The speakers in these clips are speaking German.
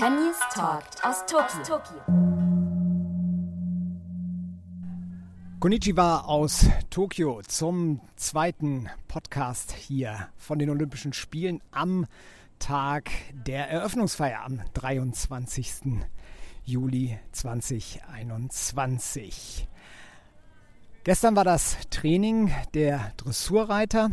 Jannis Talk aus Tokio. Konnichiwa aus Tokio zum zweiten Podcast hier von den Olympischen Spielen am Tag der Eröffnungsfeier am 23. Juli 2021. Gestern war das Training der Dressurreiter.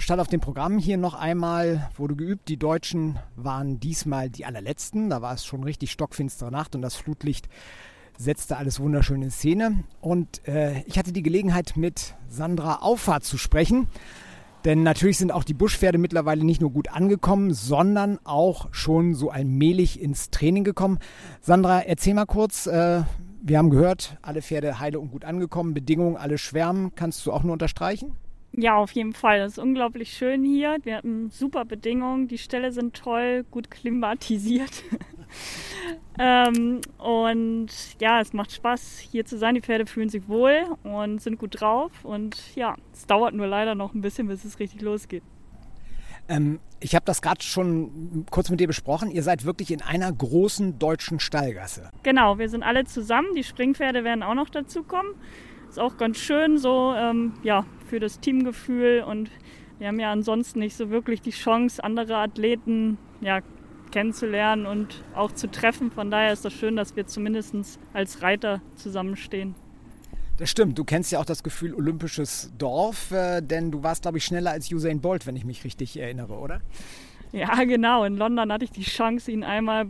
Stand auf dem Programm hier noch einmal, wurde geübt. Die Deutschen waren diesmal die allerletzten. Da war es schon richtig stockfinstere Nacht und das Flutlicht setzte alles wunderschön in Szene. Und ich hatte die Gelegenheit, mit Sandra Auffahrt zu sprechen. Denn natürlich sind auch die Buschpferde mittlerweile nicht nur gut angekommen, sondern auch schon so allmählich ins Training gekommen. Sandra, erzähl mal kurz, wir haben gehört, alle Pferde heile und gut angekommen, Bedingungen, alle schwärmen. Kannst du auch nur unterstreichen? Ja, auf jeden Fall. Das ist unglaublich schön hier. Wir hatten super Bedingungen. Die Ställe sind toll, gut klimatisiert. Und ja, es macht Spaß, hier zu sein. Die Pferde fühlen sich wohl und sind gut drauf. Und ja, es dauert nur leider noch ein bisschen, bis es richtig losgeht. Ich habe das gerade schon kurz mit dir besprochen. Ihr seid wirklich in einer großen deutschen Stallgasse. Genau, wir sind alle zusammen. Die Springpferde werden auch noch dazukommen. Ist auch ganz schön so, für das Teamgefühl, und wir haben ja ansonsten nicht so wirklich die Chance, andere Athleten kennenzulernen und auch zu treffen. Von daher ist das schön, dass wir zumindest als Reiter zusammenstehen. Das stimmt, du kennst ja auch das Gefühl olympisches Dorf, denn du warst, glaube ich, schneller als Usain Bolt, wenn ich mich richtig erinnere, oder? Ja, genau. In London hatte ich die Chance, ihn einmal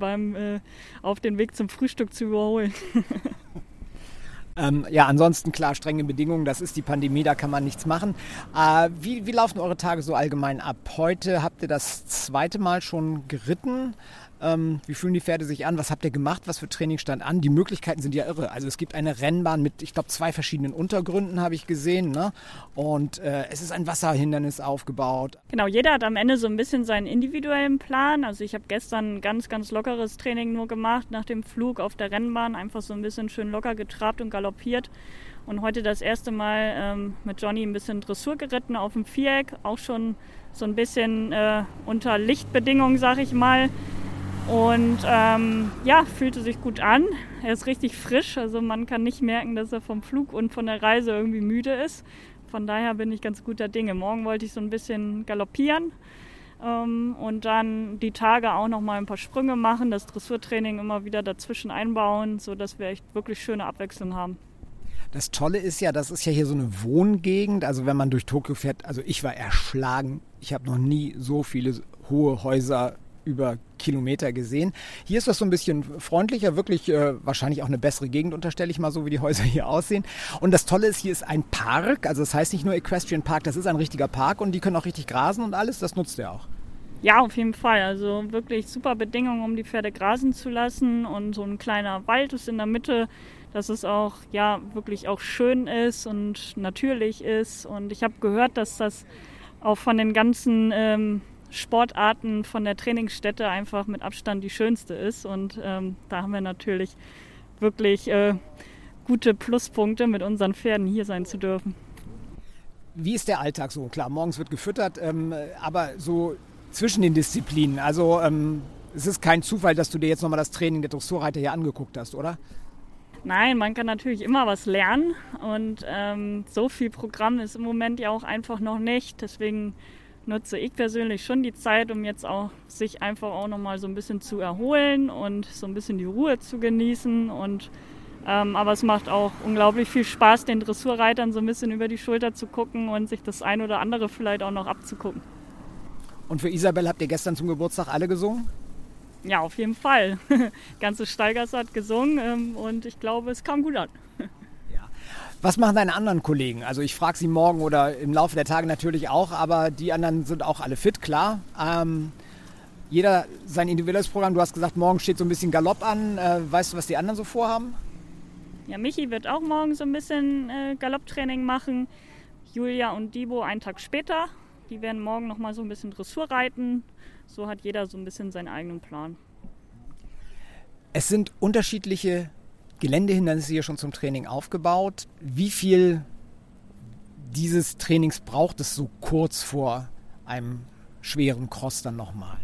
auf dem Weg zum Frühstück zu überholen. Ansonsten klar, strenge Bedingungen, das ist die Pandemie, da kann man nichts machen. Wie laufen eure Tage so allgemein ab? Heute habt ihr das zweite Mal schon geritten. Wie fühlen die Pferde sich an? Was habt ihr gemacht? Was für Training stand an? Die Möglichkeiten sind ja irre. Also es gibt eine Rennbahn mit, ich glaube, 2 verschiedenen Untergründen, habe ich gesehen, ne? Und es ist ein Wasserhindernis aufgebaut. Genau, jeder hat am Ende so ein bisschen seinen individuellen Plan. Also ich habe gestern ein ganz, ganz lockeres Training nur gemacht nach dem Flug auf der Rennbahn. Einfach so ein bisschen schön locker getrabt und galoppiert. Und heute das erste Mal mit Johnny ein bisschen Dressur geritten auf dem Viereck. Auch schon so ein bisschen unter Lichtbedingungen, sage ich mal. Und fühlte sich gut an. Er ist richtig frisch, also man kann nicht merken, dass er vom Flug und von der Reise irgendwie müde ist. Von daher bin ich ganz guter Dinge. Morgen wollte ich so ein bisschen galoppieren und dann die Tage auch noch mal ein paar Sprünge machen, das Dressurtraining immer wieder dazwischen einbauen, sodass wir echt wirklich schöne Abwechslung haben. Das Tolle ist ja, das ist ja hier so eine Wohngegend. Also wenn man durch Tokio fährt, also ich war erschlagen. Ich habe noch nie so viele hohe Häuser über Kilometer gesehen. Hier ist das so ein bisschen freundlicher, wirklich wahrscheinlich auch eine bessere Gegend, unterstelle ich mal so, wie die Häuser hier aussehen. Und das Tolle ist, hier ist ein Park, also das heißt nicht nur Equestrian Park, das ist ein richtiger Park und die können auch richtig grasen und alles, das nutzt er auch. Ja, auf jeden Fall, also wirklich super Bedingungen, um die Pferde grasen zu lassen, und so ein kleiner Wald ist in der Mitte, dass es auch wirklich auch schön ist und natürlich ist, und ich habe gehört, dass das auch von den ganzen Sportarten von der Trainingsstätte einfach mit Abstand die schönste ist, und da haben wir natürlich wirklich gute Pluspunkte, mit unseren Pferden hier sein zu dürfen. Wie ist der Alltag so? Klar, morgens wird gefüttert, aber so zwischen den Disziplinen, also es ist kein Zufall, dass du dir jetzt nochmal das Training der Dressurreiter hier angeguckt hast, oder? Nein, man kann natürlich immer was lernen, und so viel Programm ist im Moment ja auch einfach noch nicht, deswegen nutze ich persönlich schon die Zeit, um jetzt auch sich einfach auch nochmal so ein bisschen zu erholen und so ein bisschen die Ruhe zu genießen. Und aber es macht auch unglaublich viel Spaß, den Dressurreitern so ein bisschen über die Schulter zu gucken und sich das ein oder andere vielleicht auch noch abzugucken. Und für Isabel habt ihr gestern zum Geburtstag alle gesungen? Ja, auf jeden Fall. Ganze Stallgasse hat gesungen, und ich glaube, es kam gut an. Was machen deine anderen Kollegen? Also ich frage sie morgen oder im Laufe der Tage natürlich auch, aber die anderen sind auch alle fit, klar. Jeder sein individuelles Programm. Du hast gesagt, morgen steht so ein bisschen Galopp an. Weißt du, was die anderen so vorhaben? Ja, Michi wird auch morgen so ein bisschen Galopptraining machen. Julia und Dibo einen Tag später. Die werden morgen nochmal so ein bisschen Dressur reiten. So hat jeder so ein bisschen seinen eigenen Plan. Es sind unterschiedliche Geländehindernisse hier schon zum Training aufgebaut. Wie viel dieses Trainings braucht es so kurz vor einem schweren Cross dann nochmal?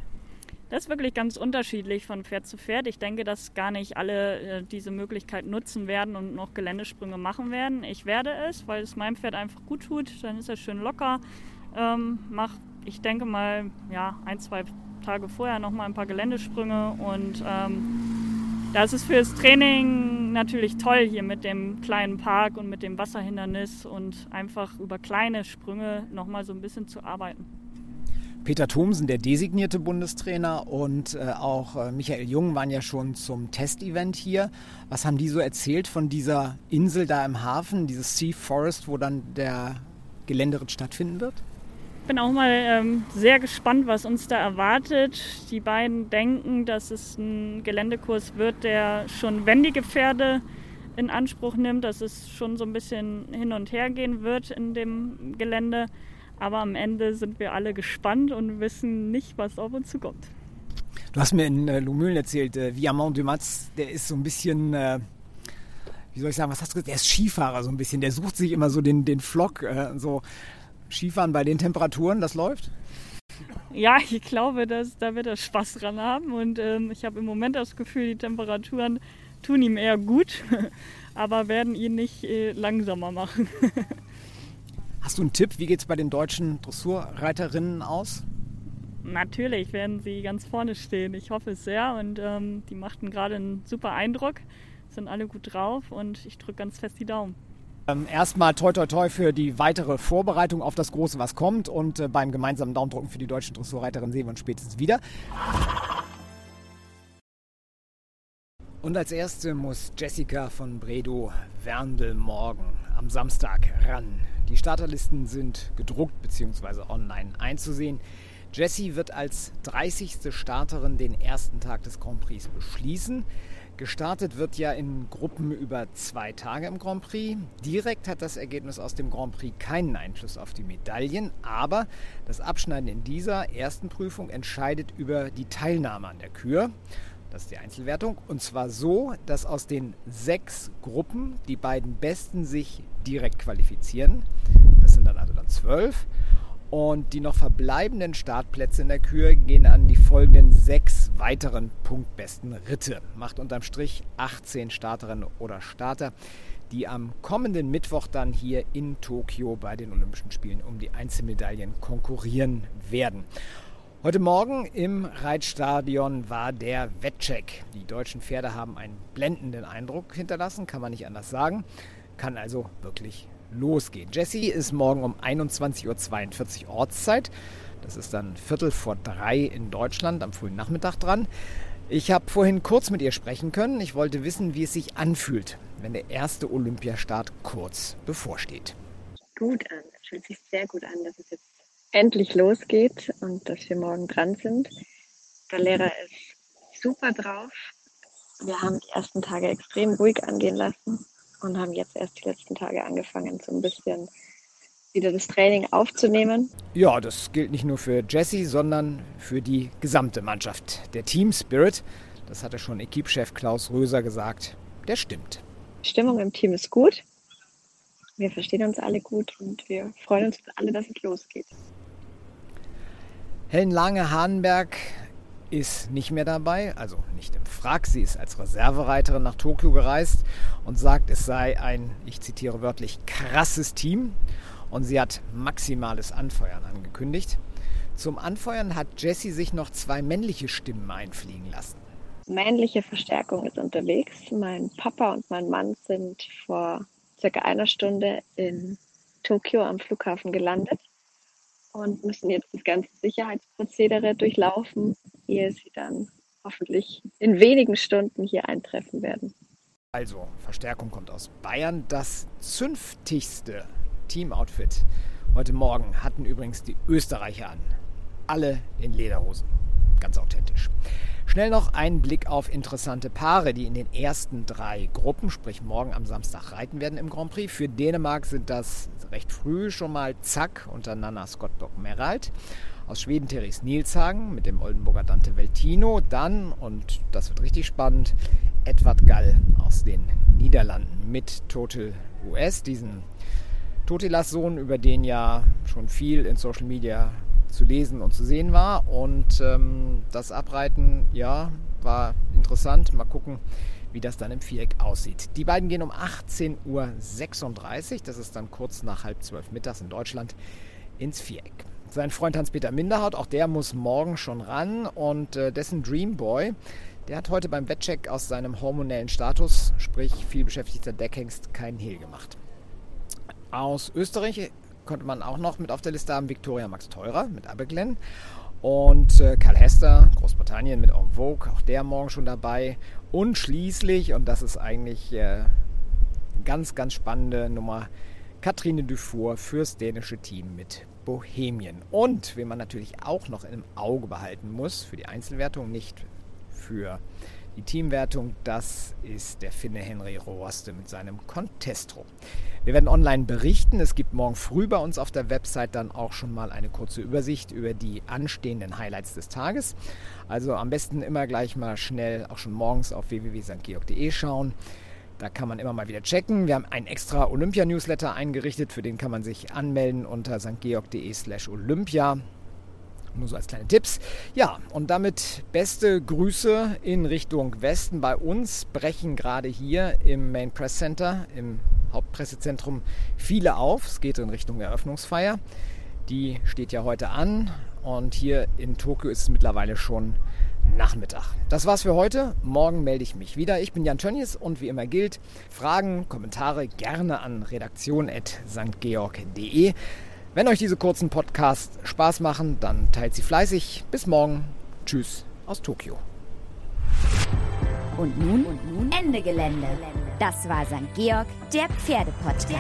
Das ist wirklich ganz unterschiedlich von Pferd zu Pferd. Ich denke, dass gar nicht alle diese Möglichkeit nutzen werden und noch Geländesprünge machen werden. Ich werde es, weil es meinem Pferd einfach gut tut. Dann ist er schön locker. Macht, ich denke mal, ja, 1-2 Tage vorher nochmal ein paar Geländesprünge. Und das ist fürs Training natürlich toll hier mit dem kleinen Park und mit dem Wasserhindernis und einfach über kleine Sprünge nochmal so ein bisschen zu arbeiten. Peter Thomsen, der designierte Bundestrainer, und auch Michael Jung waren ja schon zum Testevent hier. Was haben die so erzählt von dieser Insel da im Hafen, dieses Sea Forest, wo dann der Geländeritt stattfinden wird? Ich bin auch mal sehr gespannt, was uns da erwartet. Die beiden denken, dass es ein Geländekurs wird, der schon wendige Pferde in Anspruch nimmt, dass es schon so ein bisschen hin und her gehen wird in dem Gelände. Aber am Ende sind wir alle gespannt und wissen nicht, was auf uns zukommt. Du hast mir in Lumülen erzählt, Via Mont-de-Maz, der ist so ein bisschen, wie soll ich sagen, was hast du gesagt? Der ist Skifahrer so ein bisschen, der sucht sich immer so den Flock. So Skifahren bei den Temperaturen, das läuft? Ja, ich glaube, da wird er Spaß dran haben. Und ich habe im Moment das Gefühl, die Temperaturen tun ihm eher gut, aber werden ihn nicht langsamer machen. Hast du einen Tipp, wie geht es bei den deutschen Dressurreiterinnen aus? Natürlich werden sie ganz vorne stehen. Ich hoffe es sehr und die machten gerade einen super Eindruck, sind alle gut drauf und ich drücke ganz fest die Daumen. Erstmal toi toi toi für die weitere Vorbereitung auf das Große, was kommt, und beim gemeinsamen Daumendrücken für die deutschen Dressurreiterinnen sehen wir uns spätestens wieder. Und als Erste muss Jessica von Bredow-Werndl morgen am Samstag ran. Die Starterlisten sind gedruckt bzw. online einzusehen. Jessie wird als 30. Starterin den ersten Tag des Grand Prix beschließen. Gestartet wird ja in Gruppen über 2 Tage im Grand Prix. Direkt hat das Ergebnis aus dem Grand Prix keinen Einfluss auf die Medaillen, aber das Abschneiden in dieser ersten Prüfung entscheidet über die Teilnahme an der Kür. Das ist die Einzelwertung. Und zwar so, dass aus den 6 Gruppen die beiden Besten sich direkt qualifizieren. Das sind dann also dann 12. Und die noch verbleibenden Startplätze in der Kür gehen an die folgenden 6 weiteren punktbesten Ritte. Macht unterm Strich 18 Starterinnen oder Starter, die am kommenden Mittwoch dann hier in Tokio bei den Olympischen Spielen um die Einzelmedaillen konkurrieren werden. Heute Morgen im Reitstadion war der Wettcheck. Die deutschen Pferde haben einen blendenden Eindruck hinterlassen, kann man nicht anders sagen. Kann also wirklich losgehen. Jessie ist morgen um 21.42 Uhr Ortszeit. Das ist dann 2:45 in Deutschland am frühen Nachmittag dran. Ich habe vorhin kurz mit ihr sprechen können. Ich wollte wissen, wie es sich anfühlt, wenn der erste Olympiastart kurz bevorsteht. Gut an. Fühlt sich sehr gut an, dass es jetzt endlich losgeht und dass wir morgen dran sind. Der Lehrer ist super drauf. Wir haben die ersten Tage extrem ruhig angehen lassen und haben jetzt erst die letzten Tage angefangen, so ein bisschen wieder das Training aufzunehmen. Ja, das gilt nicht nur für Jessie, sondern für die gesamte Mannschaft. Der Team Spirit, das hatte schon Equipechef Klaus Röser gesagt, der stimmt. Die Stimmung im Team ist gut. Wir verstehen uns alle gut und wir freuen uns alle, dass es losgeht. Helen Lange-Hahnenberg ist nicht mehr dabei, also nicht im Frack. Sie ist als Reservereiterin nach Tokio gereist und sagt, es sei ein, ich zitiere wörtlich, krasses Team. Und sie hat maximales Anfeuern angekündigt. Zum Anfeuern hat Jessie sich noch 2 männliche Stimmen einfliegen lassen. Männliche Verstärkung ist unterwegs. Mein Papa und mein Mann sind vor circa 1 Stunde in Tokio am Flughafen gelandet und müssen jetzt das ganze Sicherheitsprozedere durchlaufen, ehe sie dann hoffentlich in wenigen Stunden hier eintreffen werden. Also, Verstärkung kommt aus Bayern. Das zünftigste Teamoutfit heute Morgen hatten übrigens die Österreicher an. Alle in Lederhosen. Ganz authentisch. Schnell noch ein Blick auf interessante Paare, die in den ersten 3 Gruppen, sprich morgen am Samstag, reiten werden im Grand Prix. Für Dänemark sind das recht früh schon mal Zack unter Nana Scott-Bock-Merald. Aus Schweden Therese Nilshagen mit dem Oldenburger Dante Veltino. Dann, und das wird richtig spannend, Edward Gall aus den Niederlanden mit Total US. Diesen Totilas-Sohn, über den ja schon viel in Social Media zu lesen und zu sehen war. Und das Abreiten, ja, war interessant. Mal gucken, wie das dann im Viereck aussieht. Die beiden gehen um 18:36 Uhr, das ist dann kurz nach 11:30 mittags in Deutschland, ins Viereck. Sein Freund Hans-Peter Minderhaut, auch der muss morgen schon ran, und dessen Dreamboy, der hat heute beim Wettcheck aus seinem hormonellen Status, sprich vielbeschäftigter Deckhengst, keinen Hehl gemacht. Aus Österreich konnte man auch noch mit auf der Liste haben Victoria Max Theurer mit Abbeglen und Karl Hester, Großbritannien, mit En Vogue, auch der morgen schon dabei. Und schließlich, und das ist eigentlich ganz, ganz spannende Nummer, Katrine Dufour fürs dänische Team mit Bohemien. Und wen man natürlich auch noch im Auge behalten muss für die Einzelwertung, nicht für die Teamwertung, das ist der Finne Henrik Rooste mit seinem Contestro. Wir werden online berichten. Es gibt morgen früh bei uns auf der Website dann auch schon mal eine kurze Übersicht über die anstehenden Highlights des Tages. Also am besten immer gleich mal schnell auch schon morgens auf www.sanktgeorg.de schauen. Da kann man immer mal wieder checken. Wir haben einen extra Olympia-Newsletter eingerichtet. Für den kann man sich anmelden unter sanktgeorg.de/Olympia. Nur so als kleine Tipps. Ja, und damit beste Grüße in Richtung Westen. Bei uns brechen gerade hier im Main Press Center, im Hauptpressezentrum, viele auf. Es geht in Richtung Eröffnungsfeier. Die steht ja heute an. Und hier in Tokio ist es mittlerweile schon Nachmittag. Das war's für heute. Morgen melde ich mich wieder. Ich bin Jan Tönnies und wie immer gilt, Fragen, Kommentare gerne an redaktion@sanktgeorg.de. Wenn euch diese kurzen Podcasts Spaß machen, dann teilt sie fleißig. Bis morgen. Tschüss aus Tokio. Und nun Ende Gelände. Das war Sankt Georg, der Pferdepodcast.